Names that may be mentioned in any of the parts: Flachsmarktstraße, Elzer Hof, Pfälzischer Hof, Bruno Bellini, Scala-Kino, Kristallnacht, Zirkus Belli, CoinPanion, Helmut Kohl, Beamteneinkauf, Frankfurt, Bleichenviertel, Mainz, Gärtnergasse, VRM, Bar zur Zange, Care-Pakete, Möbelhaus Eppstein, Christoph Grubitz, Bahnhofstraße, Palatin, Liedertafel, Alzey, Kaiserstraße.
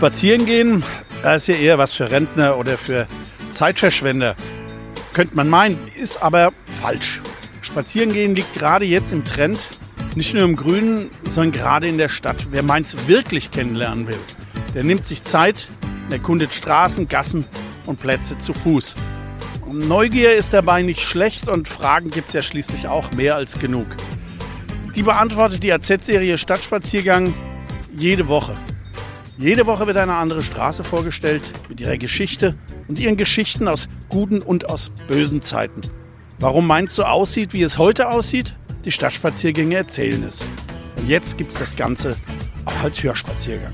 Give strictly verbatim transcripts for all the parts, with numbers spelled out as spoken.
Spazieren gehen, das ist ja eher was für Rentner oder für Zeitverschwender. Könnte man meinen, ist aber falsch. Spazieren gehen liegt gerade jetzt im Trend, nicht nur im Grünen, sondern gerade in der Stadt. Wer Mainz wirklich kennenlernen will, der nimmt sich Zeit, erkundet Straßen, Gassen und Plätze zu Fuß. Und Neugier ist dabei nicht schlecht und Fragen gibt es ja schließlich auch mehr als genug. Die beantwortet die A Z-Serie Stadtspaziergang jede Woche. Jede Woche wird eine andere Straße vorgestellt mit ihrer Geschichte und ihren Geschichten aus guten und aus bösen Zeiten. Warum Mainz so aussieht, wie es heute aussieht? Die Stadtspaziergänge erzählen es. Und jetzt gibt es das Ganze auch als Hörspaziergang.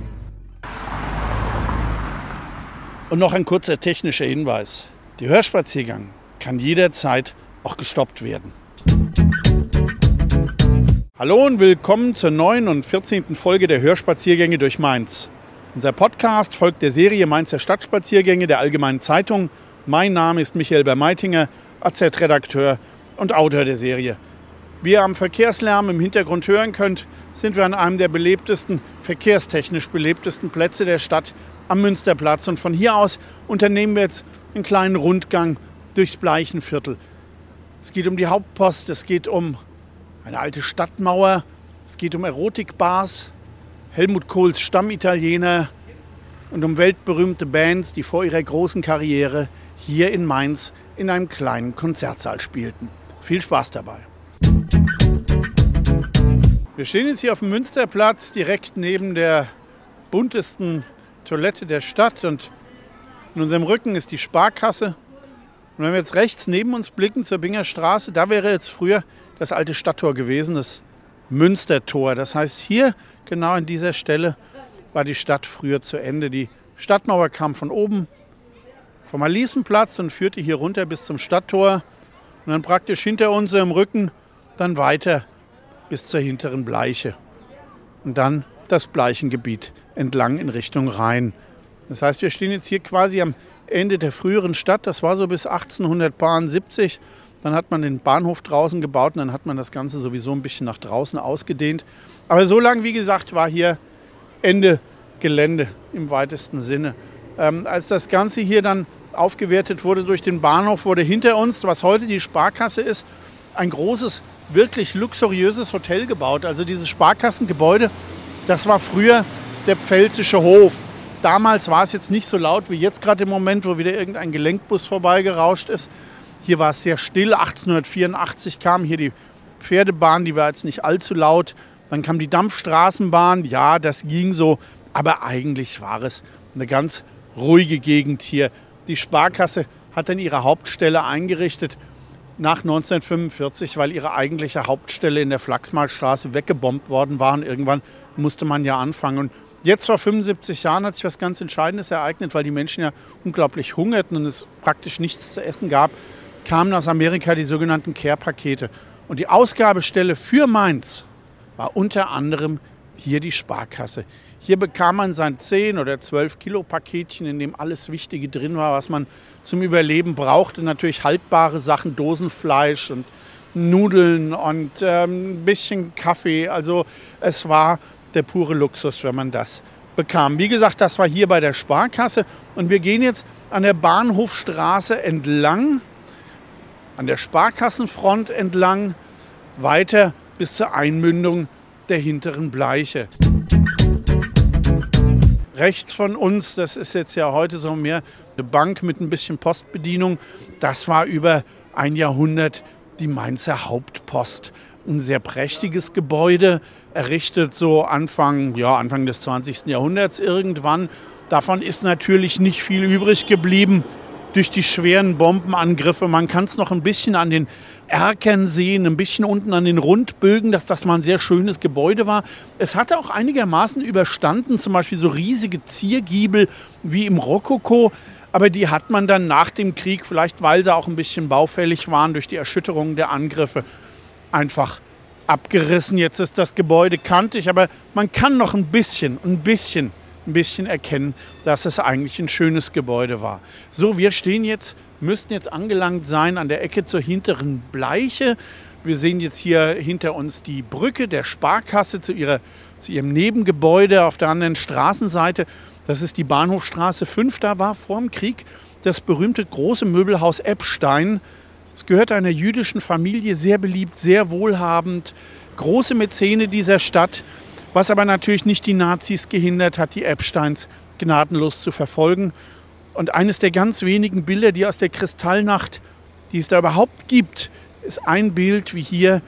Und noch ein kurzer technischer Hinweis. Der Hörspaziergang kann jederzeit auch gestoppt werden. Hallo und willkommen zur neunten und vierzehnten Folge der Hörspaziergänge durch Mainz. Unser Podcast folgt der Serie Mainzer Stadtspaziergänge der Allgemeinen Zeitung. Mein Name ist Michael Bermeitinger, A Z-Redakteur und Autor der Serie. Wie ihr am Verkehrslärm im Hintergrund hören könnt, sind wir an einem der belebtesten, verkehrstechnisch belebtesten Plätze der Stadt am Münsterplatz. Und von hier aus unternehmen wir jetzt einen kleinen Rundgang durchs Bleichenviertel. Es geht um die Hauptpost, es geht um eine alte Stadtmauer, es geht um Erotikbars, Helmut Kohls Stammitaliener und um weltberühmte Bands, die vor ihrer großen Karriere hier in Mainz in einem kleinen Konzertsaal spielten. Viel Spaß dabei. Wir stehen jetzt hier auf dem Münsterplatz, direkt neben der buntesten Toilette der Stadt, und in unserem Rücken ist die Sparkasse. Und wenn wir jetzt rechts neben uns blicken zur Binger Straße, da wäre jetzt früher das alte Stadttor gewesen, das Münstertor. Das heißt, hier genau an dieser Stelle war die Stadt früher zu Ende. Die Stadtmauer kam von oben, vom Alisenplatz, und führte hier runter bis zum Stadttor und dann praktisch hinter unserem Rücken dann weiter bis zur hinteren Bleiche und dann das Bleichengebiet entlang in Richtung Rhein. Das heißt, wir stehen jetzt hier quasi am Ende der früheren Stadt. Das war so bis achtzehnhundertneunundsiebzig. Dann hat man den Bahnhof draußen gebaut und dann hat man das Ganze sowieso ein bisschen nach draußen ausgedehnt. Aber so lange, wie gesagt, war hier Ende Gelände im weitesten Sinne. Ähm, als das Ganze hier dann aufgewertet wurde durch den Bahnhof, wurde hinter uns, was heute die Sparkasse ist, ein großes, wirklich luxuriöses Hotel gebaut. Also dieses Sparkassengebäude, das war früher der Pfälzische Hof. Damals war es jetzt nicht so laut wie jetzt gerade im Moment, wo wieder irgendein Gelenkbus vorbeigerauscht ist. Hier war es sehr still. achtzehnhundertvierundachtzig kam hier die Pferdebahn, die war jetzt nicht allzu laut. Dann kam die Dampfstraßenbahn. Ja, das ging so. Aber eigentlich war es eine ganz ruhige Gegend hier. Die Sparkasse hat dann ihre Hauptstelle eingerichtet nach neunzehnhundertfünfundvierzig, weil ihre eigentliche Hauptstelle in der Flachsmarktstraße weggebombt worden war. Und irgendwann musste man ja anfangen. Und jetzt vor fünfundsiebzig Jahren hat sich was ganz Entscheidendes ereignet, weil die Menschen ja unglaublich hungerten und es praktisch nichts zu essen gab. Kamen aus Amerika die sogenannten Care-Pakete. Und die Ausgabestelle für Mainz war unter anderem hier die Sparkasse. Hier bekam man sein zehn- oder zwölf Kilo-Paketchen, in dem alles Wichtige drin war, was man zum Überleben brauchte. Natürlich haltbare Sachen, Dosenfleisch und Nudeln und ähm, ein bisschen Kaffee. Also es war der pure Luxus, wenn man das bekam. Wie gesagt, das war hier bei der Sparkasse. Und wir gehen jetzt an der Bahnhofstraße entlang, an der Sparkassenfront entlang, weiter bis zur Einmündung der hinteren Bleiche. Rechts von uns, das ist jetzt ja heute so mehr eine Bank mit ein bisschen Postbedienung, das war über ein Jahrhundert die Mainzer Hauptpost. Ein sehr prächtiges Gebäude, errichtet so Anfang, ja, Anfang des zwanzigsten Jahrhunderts irgendwann. Davon ist natürlich nicht viel übrig geblieben durch die schweren Bombenangriffe. Man kann es noch ein bisschen an den Erkern sehen, ein bisschen unten an den Rundbögen, dass das mal ein sehr schönes Gebäude war. Es hatte auch einigermaßen überstanden, zum Beispiel so riesige Ziergiebel wie im Rokoko. Aber die hat man dann nach dem Krieg, vielleicht weil sie auch ein bisschen baufällig waren durch die Erschütterungen der Angriffe, einfach abgerissen. Jetzt ist das Gebäude kantig, aber man kann noch ein bisschen, ein bisschen, ein bisschen erkennen, dass es eigentlich ein schönes Gebäude war. So, wir stehen jetzt, müssten jetzt angelangt sein an der Ecke zur hinteren Bleiche. Wir sehen jetzt hier hinter uns die Brücke der Sparkasse zu ihrer, zu ihrem Nebengebäude auf der anderen Straßenseite. dass es die Bahnhofstraße fünf da war vor dem Krieg, das berühmte große Möbelhaus Eppstein. Es gehört einer jüdischen Familie, sehr beliebt, sehr wohlhabend, große Mäzene dieser Stadt, was aber natürlich nicht die Nazis gehindert hat, die Eppsteins gnadenlos zu verfolgen. Und eines der ganz wenigen Bilder, die aus der Kristallnacht, die es da überhaupt gibt, ist ein Bild, wie hier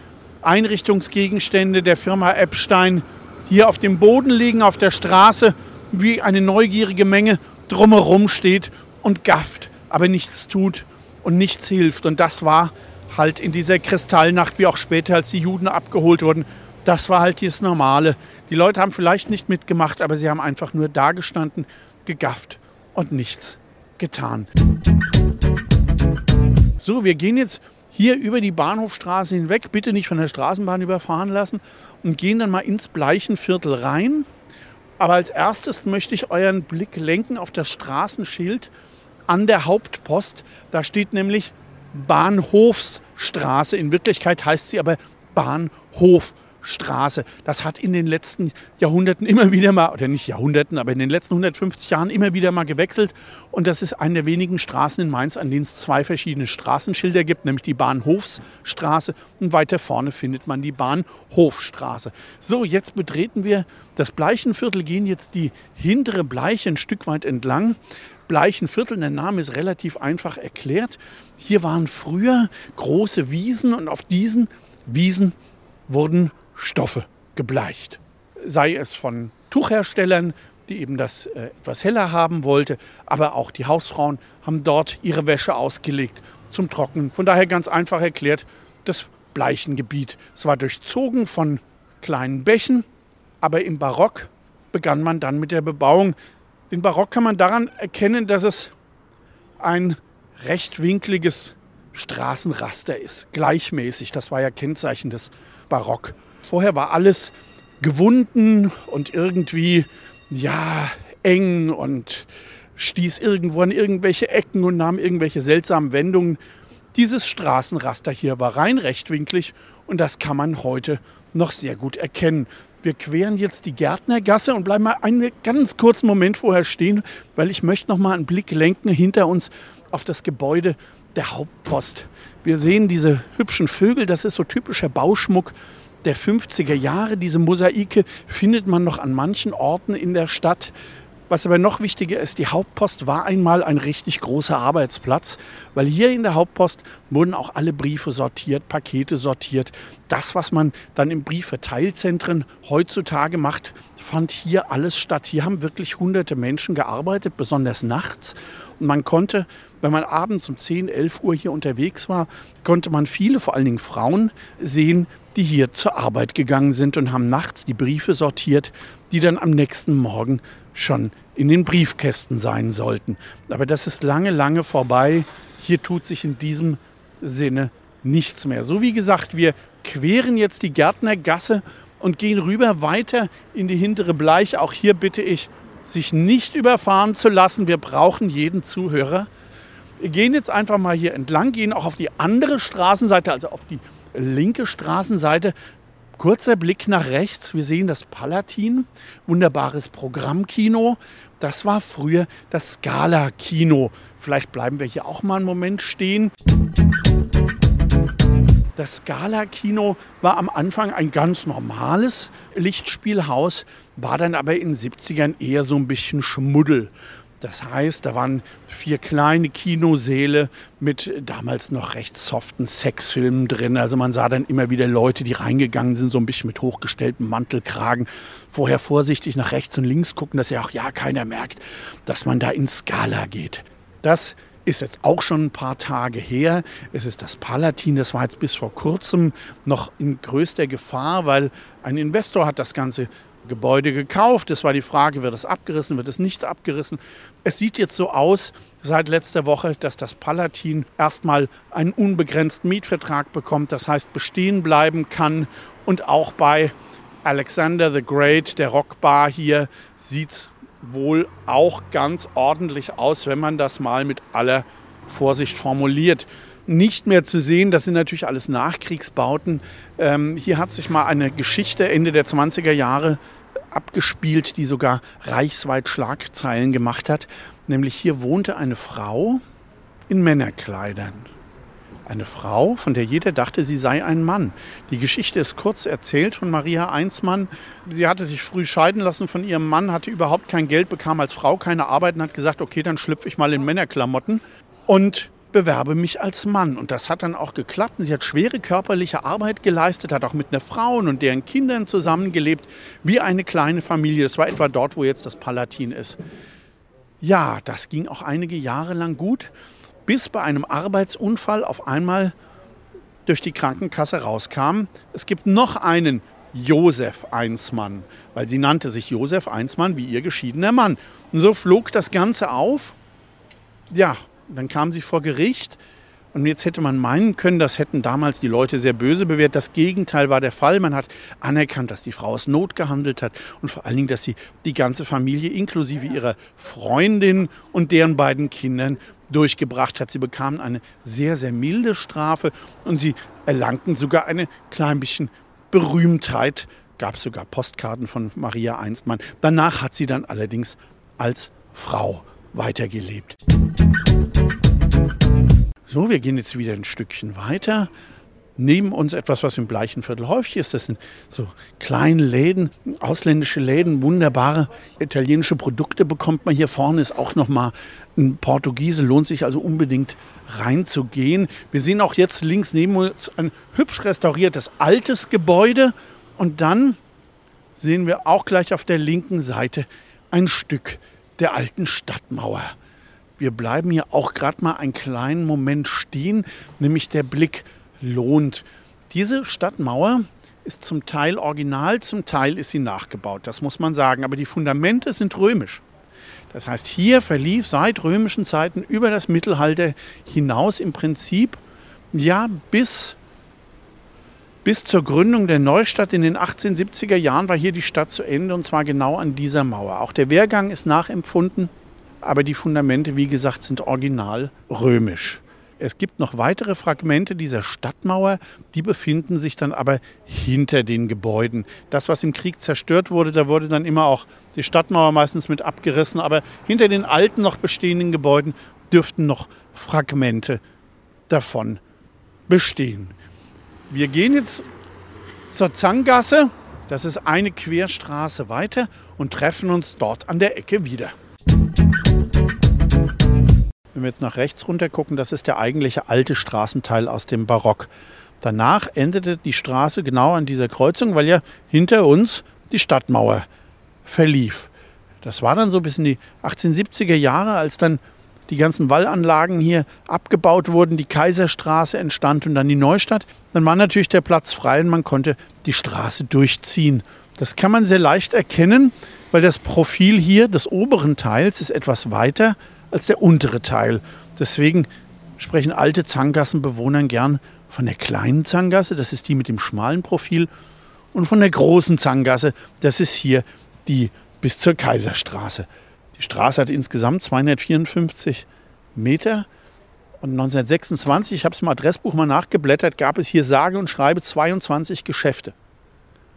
Einrichtungsgegenstände der Firma Eppstein hier auf dem Boden liegen, auf der Straße, wie eine neugierige Menge drumherum steht und gafft, aber nichts tut und nichts hilft. Und das war halt in dieser Kristallnacht, wie auch später, als die Juden abgeholt wurden, das war halt das Normale. Die Leute haben vielleicht nicht mitgemacht, aber sie haben einfach nur dagestanden, gegafft und nichts getan. So, wir gehen jetzt hier über die Bahnhofstraße hinweg, bitte nicht von der Straßenbahn überfahren lassen, und gehen dann mal ins Bleichenviertel rein. Aber als erstes möchte ich euren Blick lenken auf das Straßenschild an der Hauptpost. Da steht nämlich Bahnhofstraße. In Wirklichkeit heißt sie aber Bahnhofstraße. Das hat in den letzten Jahrhunderten immer wieder mal, oder nicht Jahrhunderten, aber in den letzten hundertfünfzig Jahren immer wieder mal gewechselt. Und das ist eine der wenigen Straßen in Mainz, an denen es zwei verschiedene Straßenschilder gibt, nämlich die Bahnhofstraße und weiter vorne findet man die Bahnhofstraße. So, jetzt betreten wir das Bleichenviertel, gehen jetzt die hintere Bleiche ein Stück weit entlang. Bleichenviertel, der Name ist relativ einfach erklärt. Hier waren früher große Wiesen und auf diesen Wiesen wurden Stoffe gebleicht. Sei es von Tuchherstellern, die eben das äh, etwas heller haben wollte, aber auch die Hausfrauen haben dort ihre Wäsche ausgelegt zum Trocknen. Von daher ganz einfach erklärt, das Bleichengebiet. Es war durchzogen von kleinen Bächen, aber im Barock begann man dann mit der Bebauung. Den Barock kann man daran erkennen, dass es ein rechtwinkliges Straßenraster ist, gleichmäßig. Das war ja Kennzeichen des Barock. Vorher war alles gewunden und irgendwie, ja, eng und stieß irgendwo an irgendwelche Ecken und nahm irgendwelche seltsamen Wendungen. Dieses Straßenraster hier war rein rechtwinklig und das kann man heute noch sehr gut erkennen. Wir queren jetzt die Gärtnergasse und bleiben mal einen ganz kurzen Moment vorher stehen, weil ich möchte noch mal einen Blick lenken hinter uns auf das Gebäude der Hauptpost. Wir sehen diese hübschen Vögel, das ist so typischer Bauschmuck der fünfziger Jahre. Diese Mosaike findet man noch an manchen Orten in der Stadt. Was aber noch wichtiger ist, die Hauptpost war einmal ein richtig großer Arbeitsplatz, weil hier in der Hauptpost wurden auch alle Briefe sortiert, Pakete sortiert. Das, was man dann im Briefverteilzentren heutzutage macht, fand hier alles statt. Hier haben wirklich hunderte Menschen gearbeitet, besonders nachts. Und man konnte, wenn man abends um zehn, elf Uhr hier unterwegs war, konnte man viele, vor allen Dingen Frauen, sehen, die hier zur Arbeit gegangen sind und haben nachts die Briefe sortiert, die dann am nächsten Morgen schon in den Briefkästen sein sollten. Aber das ist lange, lange vorbei. Hier tut sich in diesem Sinne nichts mehr. So wie gesagt, wir queren jetzt die Gärtnergasse und gehen rüber weiter in die hintere Bleiche. Auch hier bitte ich, sich nicht überfahren zu lassen. Wir brauchen jeden Zuhörer. Wir gehen jetzt einfach mal hier entlang, gehen auch auf die andere Straßenseite, also auf die linke Straßenseite. Kurzer Blick nach rechts. Wir sehen das Palatin, wunderbares Programmkino. Das war früher das Scala-Kino. Vielleicht bleiben wir hier auch mal einen Moment stehen. Das Scala-Kino war am Anfang ein ganz normales Lichtspielhaus, war dann aber in den siebzigern eher so ein bisschen Schmuddel. Das heißt, da waren vier kleine Kinosäle mit damals noch recht soften Sexfilmen drin. Also man sah dann immer wieder Leute, die reingegangen sind, so ein bisschen mit hochgestelltem Mantelkragen. Vorher vorsichtig nach rechts und links gucken, dass ja auch ja keiner merkt, dass man da ins Scala geht. Das ist jetzt auch schon ein paar Tage her. Es ist das Palatin, das war jetzt bis vor kurzem noch in größter Gefahr, weil ein Investor hat das ganze Gebäude gekauft. Es war die Frage, wird es abgerissen, wird es nicht abgerissen. Es sieht jetzt so aus, seit letzter Woche, dass das Palatin erstmal einen unbegrenzten Mietvertrag bekommt, das heißt bestehen bleiben kann. Und auch bei Alexander the Great, der Rockbar hier, sieht es wohl auch ganz ordentlich aus, wenn man das mal mit aller Vorsicht formuliert. Nicht mehr zu sehen, das sind natürlich alles Nachkriegsbauten. Ähm, hier hat sich mal eine Geschichte Ende der zwanziger Jahre abgespielt, die sogar reichsweit Schlagzeilen gemacht hat. Nämlich hier wohnte eine Frau in Männerkleidern. Eine Frau, von der jeder dachte, sie sei ein Mann. Die Geschichte ist kurz erzählt von Maria Eismann. Sie hatte sich früh scheiden lassen von ihrem Mann, hatte überhaupt kein Geld, bekam als Frau keine Arbeit und hat gesagt, okay, dann schlüpfe ich mal in Männerklamotten und bewerbe mich als Mann. Und das hat dann auch geklappt. Sie hat schwere körperliche Arbeit geleistet, hat auch mit einer Frau und deren Kindern zusammengelebt, wie eine kleine Familie. Das war etwa dort, wo jetzt das Palatin ist. Ja, das ging auch einige Jahre lang gut, bis bei einem Arbeitsunfall auf einmal durch die Krankenkasse rauskam, es gibt noch einen Josef Einsmann, weil sie nannte sich Josef Einsmann wie ihr geschiedener Mann. Und so flog das Ganze auf. Ja, dann kam sie vor Gericht und jetzt hätte man meinen können, das hätten damals die Leute sehr böse bewährt. Das Gegenteil war der Fall. Man hat anerkannt, dass die Frau aus Not gehandelt hat und vor allen Dingen, dass sie die ganze Familie inklusive ihrer Freundin und deren beiden Kindern durchgebracht hat. Sie bekamen eine sehr, sehr milde Strafe und sie erlangten sogar eine klein bisschen Berühmtheit. Gab es sogar Postkarten von Maria Eismann. Danach hat sie dann allerdings als Frau weitergelebt. So, wir gehen jetzt wieder ein Stückchen weiter. Neben uns etwas, was im Bleichenviertel häufig ist. Das sind so kleine Läden, ausländische Läden, wunderbare italienische Produkte bekommt man. Hier vorne ist auch nochmal ein Portugiese, lohnt sich also unbedingt reinzugehen. Wir sehen auch jetzt links neben uns ein hübsch restauriertes altes Gebäude. Und dann sehen wir auch gleich auf der linken Seite ein Stück der alten Stadtmauer. Wir bleiben hier auch gerade mal einen kleinen Moment stehen, nämlich der Blick lohnt. Diese Stadtmauer ist zum Teil original, zum Teil ist sie nachgebaut, das muss man sagen. Aber die Fundamente sind römisch. Das heißt, hier verlief seit römischen Zeiten über das Mittelalter hinaus im Prinzip ja bis, bis zur Gründung der Neustadt in den achtzehnhundertsiebziger Jahren war hier die Stadt zu Ende und zwar genau an dieser Mauer. Auch der Wehrgang ist nachempfunden, aber die Fundamente, wie gesagt, sind original römisch. Es gibt noch weitere Fragmente dieser Stadtmauer, die befinden sich dann aber hinter den Gebäuden. Das, was im Krieg zerstört wurde, da wurde dann immer auch die Stadtmauer meistens mit abgerissen. Aber hinter den alten noch bestehenden Gebäuden dürften noch Fragmente davon bestehen. Wir gehen jetzt zur Zanggasse. Das ist eine Querstraße weiter und treffen uns dort an der Ecke wieder. Wenn wir jetzt nach rechts runter gucken, das ist der eigentliche alte Straßenteil aus dem Barock. Danach endete die Straße genau an dieser Kreuzung, weil ja hinter uns die Stadtmauer verlief. Das war dann so bis in die achtzehnhundertsiebziger Jahre, als dann die ganzen Wallanlagen hier abgebaut wurden, die Kaiserstraße entstand und dann die Neustadt. Dann war natürlich der Platz frei und man konnte die Straße durchziehen. Das kann man sehr leicht erkennen, weil das Profil hier des oberen Teils ist etwas weiter als der untere Teil. Deswegen sprechen alte Zanggassenbewohnern gern von der kleinen Zanggasse, das ist die mit dem schmalen Profil, und von der großen Zanggasse, das ist hier die bis zur Kaiserstraße. Die Straße hat insgesamt zweihundertvierundfünfzig Meter und neunzehnhundertsechsundzwanzig, ich habe es im Adressbuch mal nachgeblättert, gab es hier sage und schreibe zweiundzwanzig Geschäfte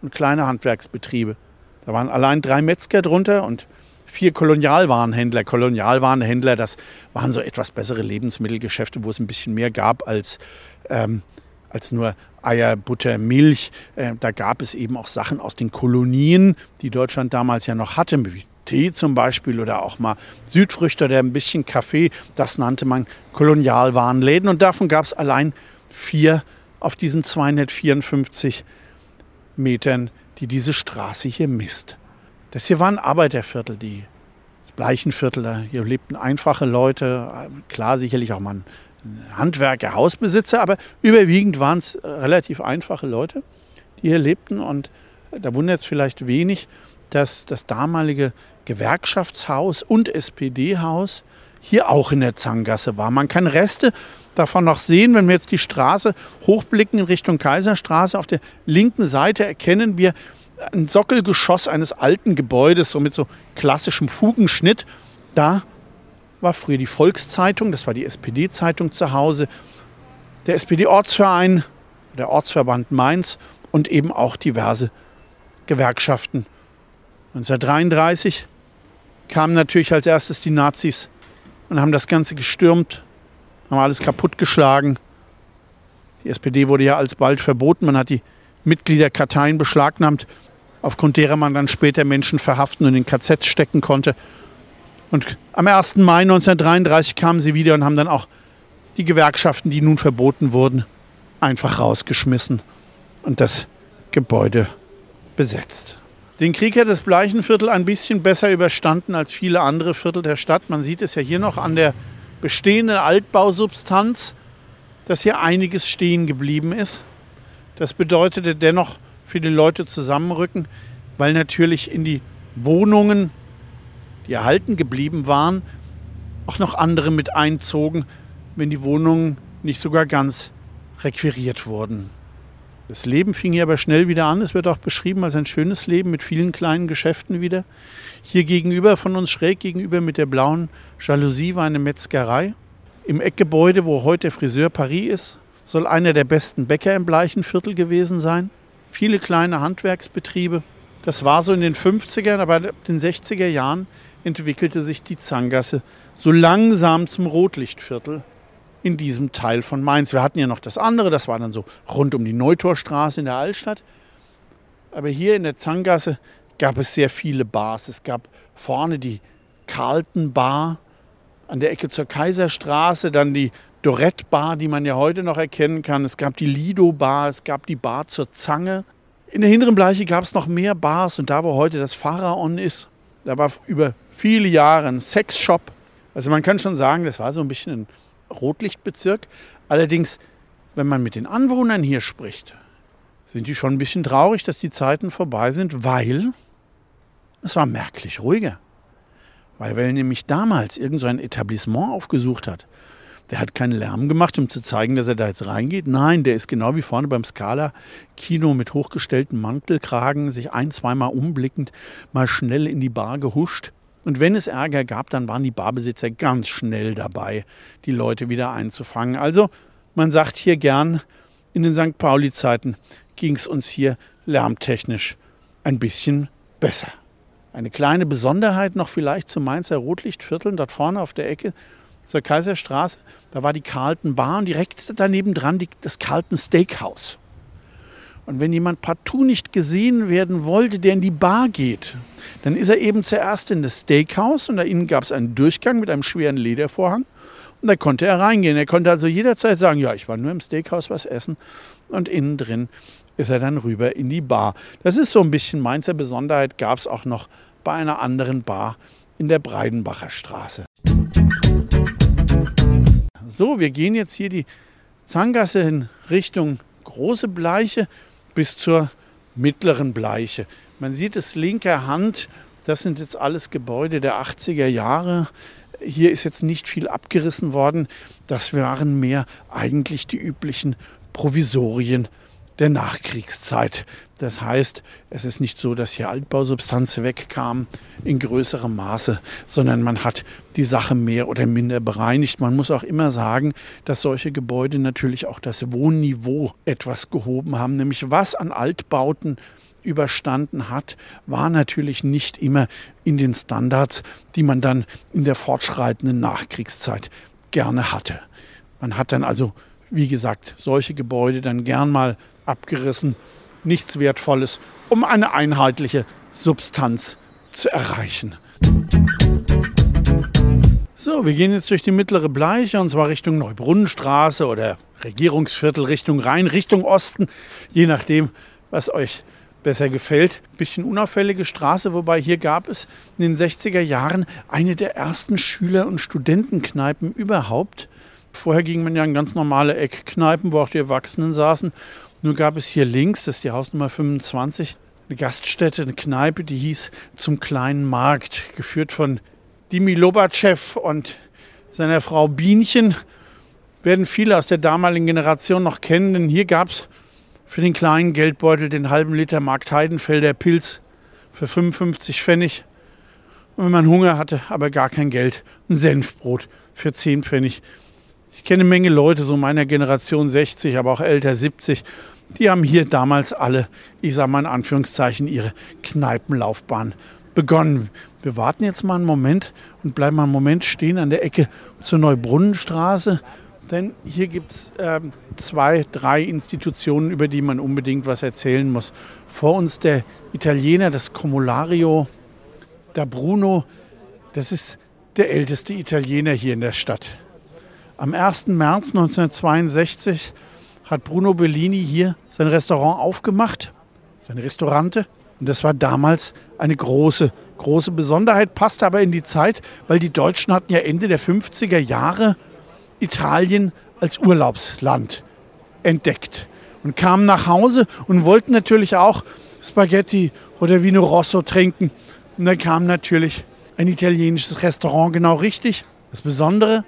und kleine Handwerksbetriebe. Da waren allein drei Metzger drunter und vier Kolonialwarenhändler. Kolonialwarenhändler, das waren so etwas bessere Lebensmittelgeschäfte, wo es ein bisschen mehr gab als, ähm, als nur Eier, Butter, Milch. Äh, da gab es eben auch Sachen aus den Kolonien, die Deutschland damals ja noch hatte, wie Tee zum Beispiel oder auch mal Südfrüchte oder ein bisschen Kaffee. Das nannte man Kolonialwarenläden und davon gab es allein vier auf diesen zweihundertvierundfünfzig Metern, die diese Straße hier misst. Das hier war ein Arbeiterviertel, die, das Bleichenviertel, hier lebten einfache Leute, klar sicherlich auch mal ein Handwerker, Hausbesitzer, aber überwiegend waren es relativ einfache Leute, die hier lebten und da wundert es vielleicht wenig, dass das damalige Gewerkschaftshaus und S P D-Haus hier auch in der Zanggasse war. Man kann Reste davon noch sehen, wenn wir jetzt die Straße hochblicken in Richtung Kaiserstraße, auf der linken Seite erkennen wir ein Sockelgeschoss eines alten Gebäudes, so mit so klassischem Fugenschnitt. Da war früher die Volkszeitung, das war die S P D-Zeitung zu Hause, der S P D-Ortsverein, der Ortsverband Mainz und eben auch diverse Gewerkschaften neunzehnhundertdreiunddreißig kamen natürlich als erstes die Nazis und haben das Ganze gestürmt, haben alles kaputtgeschlagen. Die S P D wurde ja alsbald verboten. Man hat die Mitgliederkarteien beschlagnahmt, aufgrund derer man dann später Menschen verhaften und in K Zs stecken konnte. Und am ersten Mai neunzehnhundertdreiunddreißig kamen sie wieder und haben dann auch die Gewerkschaften, die nun verboten wurden, einfach rausgeschmissen und das Gebäude besetzt. Den Krieg hat das Bleichenviertel ein bisschen besser überstanden als viele andere Viertel der Stadt. Man sieht es ja hier noch an der bestehenden Altbausubstanz, dass hier einiges stehen geblieben ist. Das bedeutete dennoch für die Leute zusammenrücken, weil natürlich in die Wohnungen, die erhalten geblieben waren, auch noch andere mit einzogen, wenn die Wohnungen nicht sogar ganz requiriert wurden. Das Leben fing hier aber schnell wieder an. Es wird auch beschrieben als ein schönes Leben mit vielen kleinen Geschäften wieder. Hier gegenüber von uns, schräg gegenüber mit der blauen Jalousie, war eine Metzgerei. Im Eckgebäude, wo heute der Friseur Paris ist, soll einer der besten Bäcker im Bleichenviertel gewesen sein. Viele kleine Handwerksbetriebe. Das war so in den fünfzigern, aber ab den sechziger Jahren entwickelte sich die Zanggasse so langsam zum Rotlichtviertel in diesem Teil von Mainz. Wir hatten ja noch das andere, das war dann so rund um die Neutorstraße in der Altstadt. Aber hier in der Zanggasse gab es sehr viele Bars. Es gab vorne die Carlton Bar, an der Ecke zur Kaiserstraße, dann die Dorette Bar, die man ja heute noch erkennen kann. Es gab die Lido Bar, es gab die Bar zur Zange. In der hinteren Bleiche gab es noch mehr Bars und da, wo heute das Pharaon ist, da war über viele Jahre ein Sexshop. Also man kann schon sagen, das war so ein bisschen ein Rotlichtbezirk. Allerdings, wenn man mit den Anwohnern hier spricht, sind die schon ein bisschen traurig, dass die Zeiten vorbei sind, weil es war merklich ruhiger. Weil wer nämlich damals irgend so ein Etablissement aufgesucht hat, der hat keinen Lärm gemacht, um zu zeigen, dass er da jetzt reingeht. Nein, der ist genau wie vorne beim Scala-Kino mit hochgestellten Mantelkragen, sich ein-, zweimal umblickend, mal schnell in die Bar gehuscht. Und wenn es Ärger gab, dann waren die Barbesitzer ganz schnell dabei, die Leute wieder einzufangen. Also man sagt hier gern, in den Sankt Pauli-Zeiten ging es uns hier lärmtechnisch ein bisschen besser. Eine kleine Besonderheit noch vielleicht zu Mainzer Rotlichtvierteln, dort vorne auf der Ecke zur Kaiserstraße, da war die Carlton Bar und direkt daneben dran die, das Carlton Steakhouse. Und wenn jemand partout nicht gesehen werden wollte, der in die Bar geht, dann ist er eben zuerst in das Steakhouse und da innen gab es einen Durchgang mit einem schweren Ledervorhang und da konnte er reingehen. Er konnte also jederzeit sagen, ja, ich war nur im Steakhouse was essen, und innen drin ist er dann rüber in die Bar. Das ist so ein bisschen Mainzer Besonderheit, gab es auch noch bei einer anderen Bar in der Breidenbacher Straße. So, wir gehen jetzt hier die Zanggasse in Richtung Große Bleiche bis zur mittleren Bleiche. Man sieht es linker Hand, das sind jetzt alles Gebäude der achtziger Jahre. Hier ist jetzt nicht viel abgerissen worden. Das waren mehr eigentlich die üblichen Provisorien der Nachkriegszeit. Das heißt, es ist nicht so, dass hier Altbausubstanz wegkam in größerem Maße, sondern man hat die Sache mehr oder minder bereinigt. Man muss auch immer sagen, dass solche Gebäude natürlich auch das Wohnniveau etwas gehoben haben. Nämlich was an Altbauten überstanden hat, war natürlich nicht immer in den Standards, die man dann in der fortschreitenden Nachkriegszeit gerne hatte. Man hat dann also, wie gesagt, solche Gebäude dann gern mal abgerissen, nichts Wertvolles, um eine einheitliche Substanz zu erreichen. So, wir gehen jetzt durch die mittlere Bleiche und zwar Richtung Neubrunnenstraße oder Regierungsviertel, Richtung Rhein, Richtung Osten, je nachdem, was euch besser gefällt. Ein bisschen unauffällige Straße, wobei hier gab es in den sechziger Jahren eine der ersten Schüler- und Studentenkneipen überhaupt. Vorher ging man ja in ganz normale Eckkneipen, wo auch die Erwachsenen saßen. Nur gab es hier links, das ist die Hausnummer fünfundzwanzig, eine Gaststätte, eine Kneipe, die hieß Zum kleinen Markt, geführt von Dimi Lobatschew und seiner Frau Bienchen. Werden viele aus der damaligen Generation noch kennen, denn hier gab es für den kleinen Geldbeutel den halben Liter Markt Heidenfelder Pilz für fünfundfünfzig Pfennig. Und wenn man Hunger hatte, aber gar kein Geld, ein Senfbrot für zehn Pfennig. Ich kenne eine Menge Leute, so meiner Generation sechzig, aber auch älter siebzig, die haben hier damals alle, ich sage mal in Anführungszeichen, ihre Kneipenlaufbahn begonnen. Wir warten jetzt mal einen Moment und bleiben mal einen Moment stehen an der Ecke zur Neubrunnenstraße. Denn hier gibt es äh, zwei, drei Institutionen, über die man unbedingt was erzählen muss. Vor uns der Italiener, das Comulario da Bruno. Das ist der älteste Italiener hier in der Stadt. Am ersten März neunzehnhundertzweiundsechzig hat Bruno Bellini hier sein Restaurant aufgemacht, seine Restaurante. Und das war damals eine große, große Besonderheit, passt aber in die Zeit, weil die Deutschen hatten ja Ende der fünfziger Jahre Italien als Urlaubsland entdeckt und kamen nach Hause und wollten natürlich auch Spaghetti oder Vino Rosso trinken. Und dann kam natürlich ein italienisches Restaurant genau richtig. Das Besondere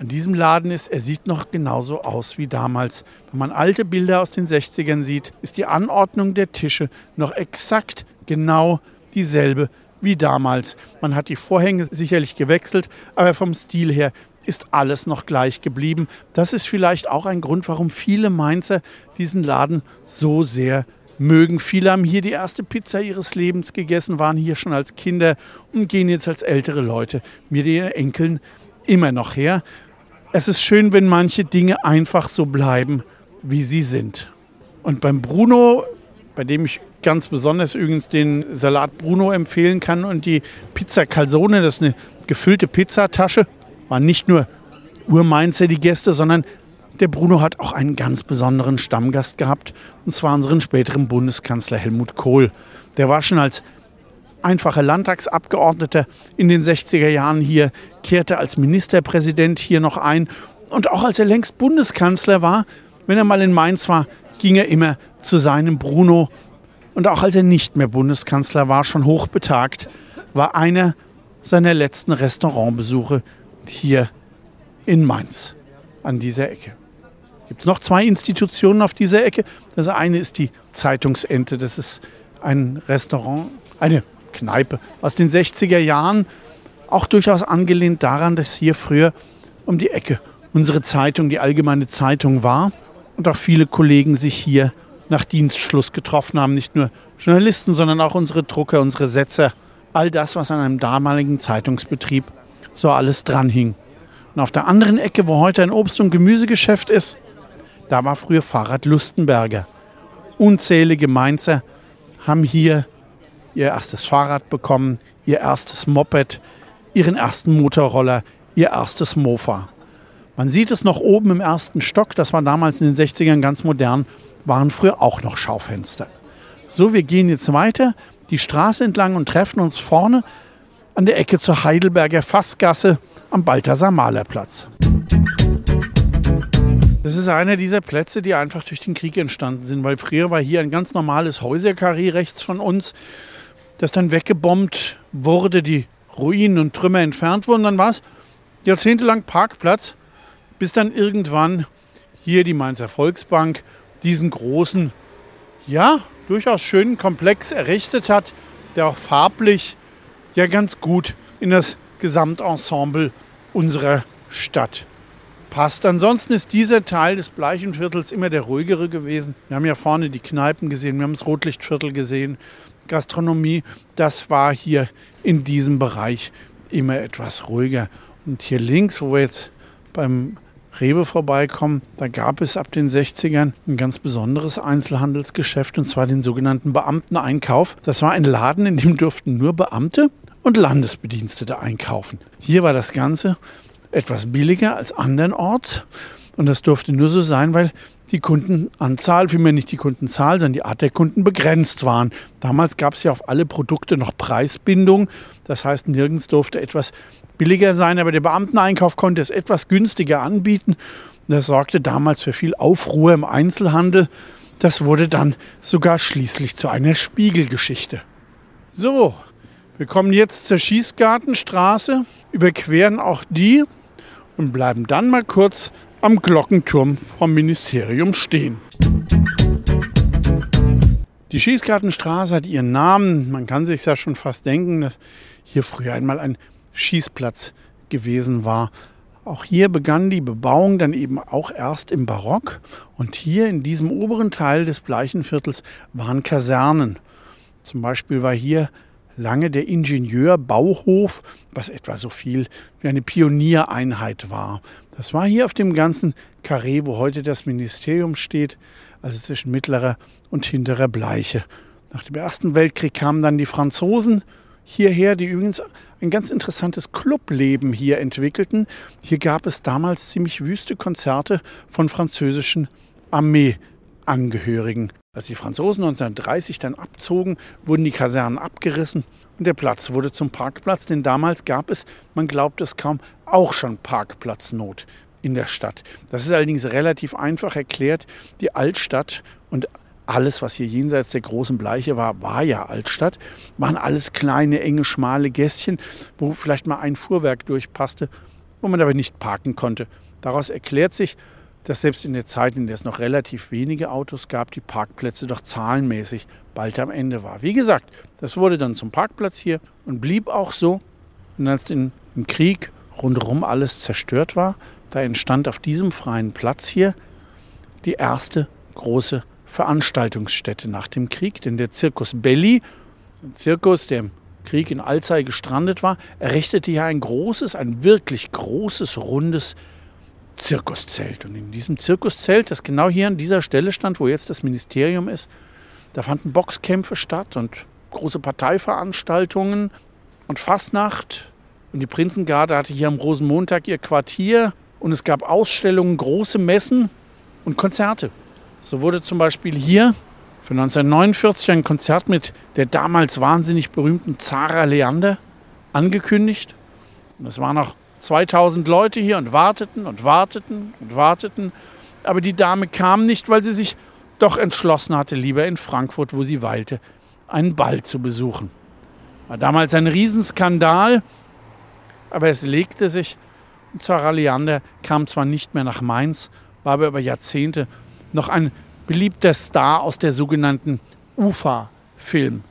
an diesem Laden ist, er sieht noch genauso aus wie damals. Wenn man alte Bilder aus den sechzigern sieht, ist die Anordnung der Tische noch exakt genau dieselbe wie damals. Man hat die Vorhänge sicherlich gewechselt, aber vom Stil her ist alles noch gleich geblieben. Das ist vielleicht auch ein Grund, warum viele Mainzer diesen Laden so sehr mögen. Viele haben hier die erste Pizza ihres Lebens gegessen, waren hier schon als Kinder und gehen jetzt als ältere Leute mit ihren Enkeln immer noch her. Es ist schön, wenn manche Dinge einfach so bleiben, wie sie sind. Und beim Bruno, bei dem ich ganz besonders übrigens den Salat Bruno empfehlen kann und die Pizza Calzone, das ist eine gefüllte Pizzatasche, waren nicht nur Urmainzer die Gäste, sondern der Bruno hat auch einen ganz besonderen Stammgast gehabt, und zwar unseren späteren Bundeskanzler Helmut Kohl. Der war schon als einfacher Landtagsabgeordneter in den sechziger Jahren hier, kehrte als Ministerpräsident hier noch ein. Und auch als er längst Bundeskanzler war, wenn er mal in Mainz war, ging er immer zu seinem Bruno. Und auch als er nicht mehr Bundeskanzler war, schon hochbetagt, war einer seiner letzten Restaurantbesuche hier in Mainz an dieser Ecke. Gibt es noch zwei Institutionen auf dieser Ecke. Das eine ist die Zeitungsente. Das ist ein Restaurant, eine Kneipe aus den sechziger Jahren. Auch durchaus angelehnt daran, dass hier früher um die Ecke unsere Zeitung, die Allgemeine Zeitung war. Und auch viele Kollegen sich hier nach Dienstschluss getroffen haben. Nicht nur Journalisten, sondern auch unsere Drucker, unsere Setzer. All das, was an einem damaligen Zeitungsbetrieb so alles dran hing. Und auf der anderen Ecke, wo heute ein Obst- und Gemüsegeschäft ist, da war früher Fahrrad Lustenberger. Unzählige Mainzer haben hier ihr erstes Fahrrad bekommen, ihr erstes Moped, ihren ersten Motorroller, ihr erstes Mofa. Man sieht es noch oben im ersten Stock, das war damals in den sechzigern ganz modern, waren früher auch noch Schaufenster. So, wir gehen jetzt weiter, die Straße entlang und treffen uns vorne an der Ecke zur Heidelberger Fassgasse am Balthasar-Mahler-Platz. Das ist einer dieser Plätze, die einfach durch den Krieg entstanden sind, weil früher war hier ein ganz normales Häuserkarree rechts von uns, das dann weggebombt wurde, die Ruinen und Trümmer entfernt wurden. Dann war es jahrzehntelang Parkplatz, bis dann irgendwann hier die Mainzer Volksbank diesen großen, ja, durchaus schönen Komplex errichtet hat, der auch farblich ja ganz gut in das Gesamtensemble unserer Stadt passt. Ansonsten ist dieser Teil des Bleichenviertels immer der ruhigere gewesen. Wir haben ja vorne die Kneipen gesehen, wir haben das Rotlichtviertel gesehen, Gastronomie. Das war hier in diesem Bereich immer etwas ruhiger. Und hier links, wo wir jetzt beim Rewe vorbeikommen, da gab es ab den sechzigern ein ganz besonderes Einzelhandelsgeschäft, und zwar den sogenannten Beamteneinkauf. Das war ein Laden, in dem durften nur Beamte und Landesbedienstete einkaufen. Hier war das Ganze etwas billiger als andernorts, und das durfte nur so sein, weil die Kundenanzahl, vielmehr nicht die Kundenzahl, sondern die Art der Kunden begrenzt waren. Damals gab es ja auf alle Produkte noch Preisbindung, das heißt, nirgends durfte etwas billiger sein, aber der Beamteneinkauf konnte es etwas günstiger anbieten. Das sorgte damals für viel Aufruhr im Einzelhandel. Das wurde dann sogar schließlich zu einer Spiegelgeschichte. So, wir kommen jetzt zur Schießgartenstraße, überqueren auch die und bleiben dann mal kurz am Glockenturm vom Ministerium stehen. Die Schießgartenstraße hat ihren Namen. Man kann sich ja schon fast denken, dass hier früher einmal ein Schießplatz gewesen war. Auch hier begann die Bebauung dann eben auch erst im Barock, und hier in diesem oberen Teil des Bleichenviertels waren Kasernen. Zum Beispiel war hier lange der Ingenieurbauhof, was etwa so viel wie eine Pioniereinheit war. Das war hier auf dem ganzen Karree, wo heute das Ministerium steht, also zwischen Mittlerer und Hinterer Bleiche. Nach dem Ersten Weltkrieg kamen dann die Franzosen hierher, die übrigens ein ganz interessantes Clubleben hier entwickelten. Hier gab es damals ziemlich wüste Konzerte von französischen Armeeangehörigen. Als die Franzosen neunzehnhundertdreißig dann abzogen, wurden die Kasernen abgerissen und der Platz wurde zum Parkplatz, denn damals gab es, man glaubt es kaum, auch schon Parkplatznot in der Stadt. Das ist allerdings relativ einfach erklärt. Die Altstadt und alles, was hier jenseits der großen Bleiche war, war ja Altstadt, waren alles kleine, enge, schmale Gässchen, wo vielleicht mal ein Fuhrwerk durchpasste, wo man aber nicht parken konnte. Daraus erklärt sich, dass selbst in der Zeit, in der es noch relativ wenige Autos gab, die Parkplätze doch zahlenmäßig bald am Ende war. Wie gesagt, das wurde dann zum Parkplatz hier und blieb auch so. Und als im Krieg rundherum alles zerstört war, da entstand auf diesem freien Platz hier die erste große Veranstaltungsstätte nach dem Krieg. Denn der Zirkus Belli, so ein Zirkus, der im Krieg in Alzey gestrandet war, errichtete hier ein großes, ein wirklich großes, rundes Zirkuszelt. Und in diesem Zirkuszelt, das genau hier an dieser Stelle stand, wo jetzt das Ministerium ist, da fanden Boxkämpfe statt und große Parteiveranstaltungen und Fastnacht. Und die Prinzengarde hatte hier am Rosenmontag ihr Quartier. Und es gab Ausstellungen, große Messen und Konzerte. So wurde zum Beispiel hier für neunzehnhundertneunundvierzig ein Konzert mit der damals wahnsinnig berühmten Zarah Leander angekündigt. Und es waren noch zweitausend Leute hier und warteten und warteten und warteten. Aber die Dame kam nicht, weil sie sich doch entschlossen hatte, lieber in Frankfurt, wo sie weilte, einen Ball zu besuchen. War damals ein Riesenskandal, aber es legte sich. Zarah Leander kam zwar nicht mehr nach Mainz, war aber über Jahrzehnte noch ein beliebter Star aus der sogenannten U F A-Filmzeit.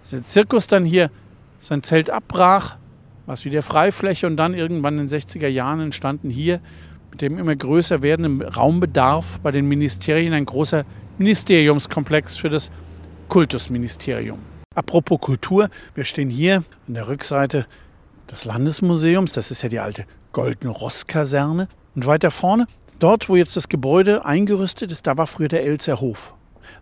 Als der Zirkus dann hier sein Zelt abbrach, was wie der Freifläche und dann irgendwann in den sechziger Jahren entstanden hier mit dem immer größer werdenden Raumbedarf bei den Ministerien ein großer Ministeriumskomplex für das Kultusministerium. Apropos Kultur, wir stehen hier an der Rückseite des Landesmuseums, das ist ja die alte Goldene Ross-Kaserne. Und weiter vorne, dort wo jetzt das Gebäude eingerüstet ist, da war früher der Elzer Hof.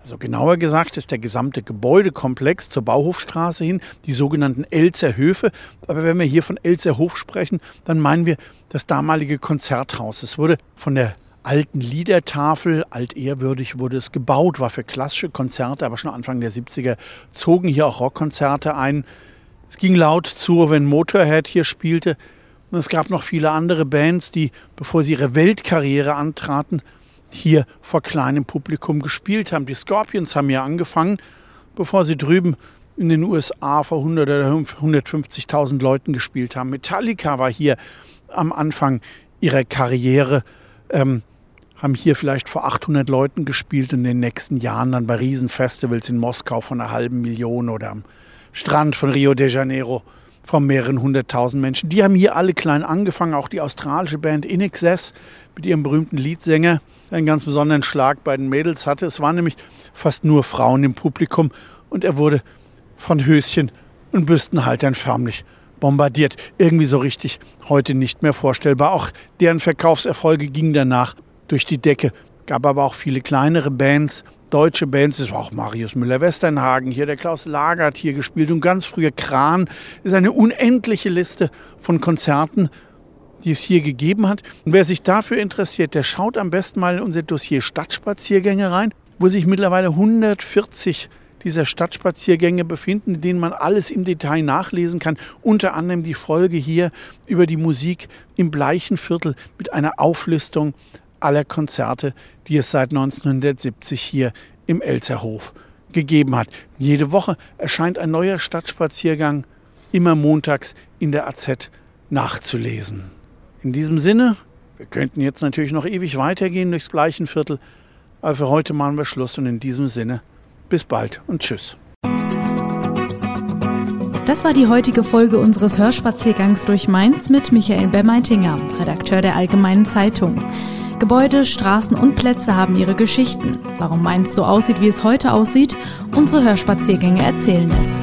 Also genauer gesagt ist der gesamte Gebäudekomplex zur Bahnhofstraße hin, die sogenannten Elzer Höfe. Aber wenn wir hier von Elzer Hof sprechen, dann meinen wir das damalige Konzerthaus. Es wurde von der alten Liedertafel, altehrwürdig wurde es gebaut, war für klassische Konzerte, aber schon Anfang der siebziger zogen hier auch Rockkonzerte ein. Es ging laut zu, wenn Motorhead hier spielte. Und es gab noch viele andere Bands, die, bevor sie ihre Weltkarriere antraten, hier vor kleinem Publikum gespielt haben. Die Scorpions haben hier angefangen, bevor sie drüben in den U S A vor hundert oder hundertfünfzigtausend Leuten gespielt haben. Metallica war hier am Anfang ihrer Karriere, ähm, haben hier vielleicht vor achthundert Leuten gespielt und in den nächsten Jahren dann bei Riesenfestivals in Moskau von einer halben Million oder am Strand von Rio de Janeiro von mehreren hunderttausend Menschen. Die haben hier alle klein angefangen, auch die australische Band In Excess mit ihrem berühmten Leadsänger, der einen ganz besonderen Schlag bei den Mädels hatte. Es waren nämlich fast nur Frauen im Publikum und er wurde von Höschen und Büstenhaltern förmlich bombardiert. Irgendwie so richtig heute nicht mehr vorstellbar. Auch deren Verkaufserfolge gingen danach durch die Decke. Gab aber auch viele kleinere Bands, deutsche Bands, es war auch Marius Müller-Westernhagen hier, der Klaus Lager hat hier gespielt und ganz früher Kran. Ist eine unendliche Liste von Konzerten, die es hier gegeben hat. Und wer sich dafür interessiert, der schaut am besten mal in unser Dossier Stadtspaziergänge rein, wo sich mittlerweile hundertvierzig dieser Stadtspaziergänge befinden, in denen man alles im Detail nachlesen kann. Unter anderem die Folge hier über die Musik im Bleichenviertel mit einer Auflistung aller Konzerte, die es seit neunzehnhundertsiebzig hier im Elzer Hof gegeben hat. Jede Woche erscheint ein neuer Stadtspaziergang, immer montags in der A Z nachzulesen. In diesem Sinne, wir könnten jetzt natürlich noch ewig weitergehen durchs Bleichenviertel, aber für heute machen wir Schluss und in diesem Sinne, bis bald und tschüss. Das war die heutige Folge unseres Hörspaziergangs durch Mainz mit Michael Bermeitinger, Redakteur der Allgemeinen Zeitung. Gebäude, Straßen und Plätze haben ihre Geschichten. Warum Mainz so aussieht, wie es heute aussieht? Unsere Hörspaziergänge erzählen es.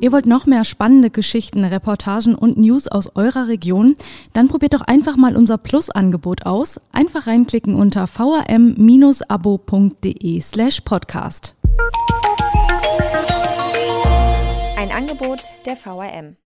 Ihr wollt noch mehr spannende Geschichten, Reportagen und News aus eurer Region? Dann probiert doch einfach mal unser Plus-Angebot aus. Einfach reinklicken unter vrm-abo.de slash podcast. Ein Angebot der V R M.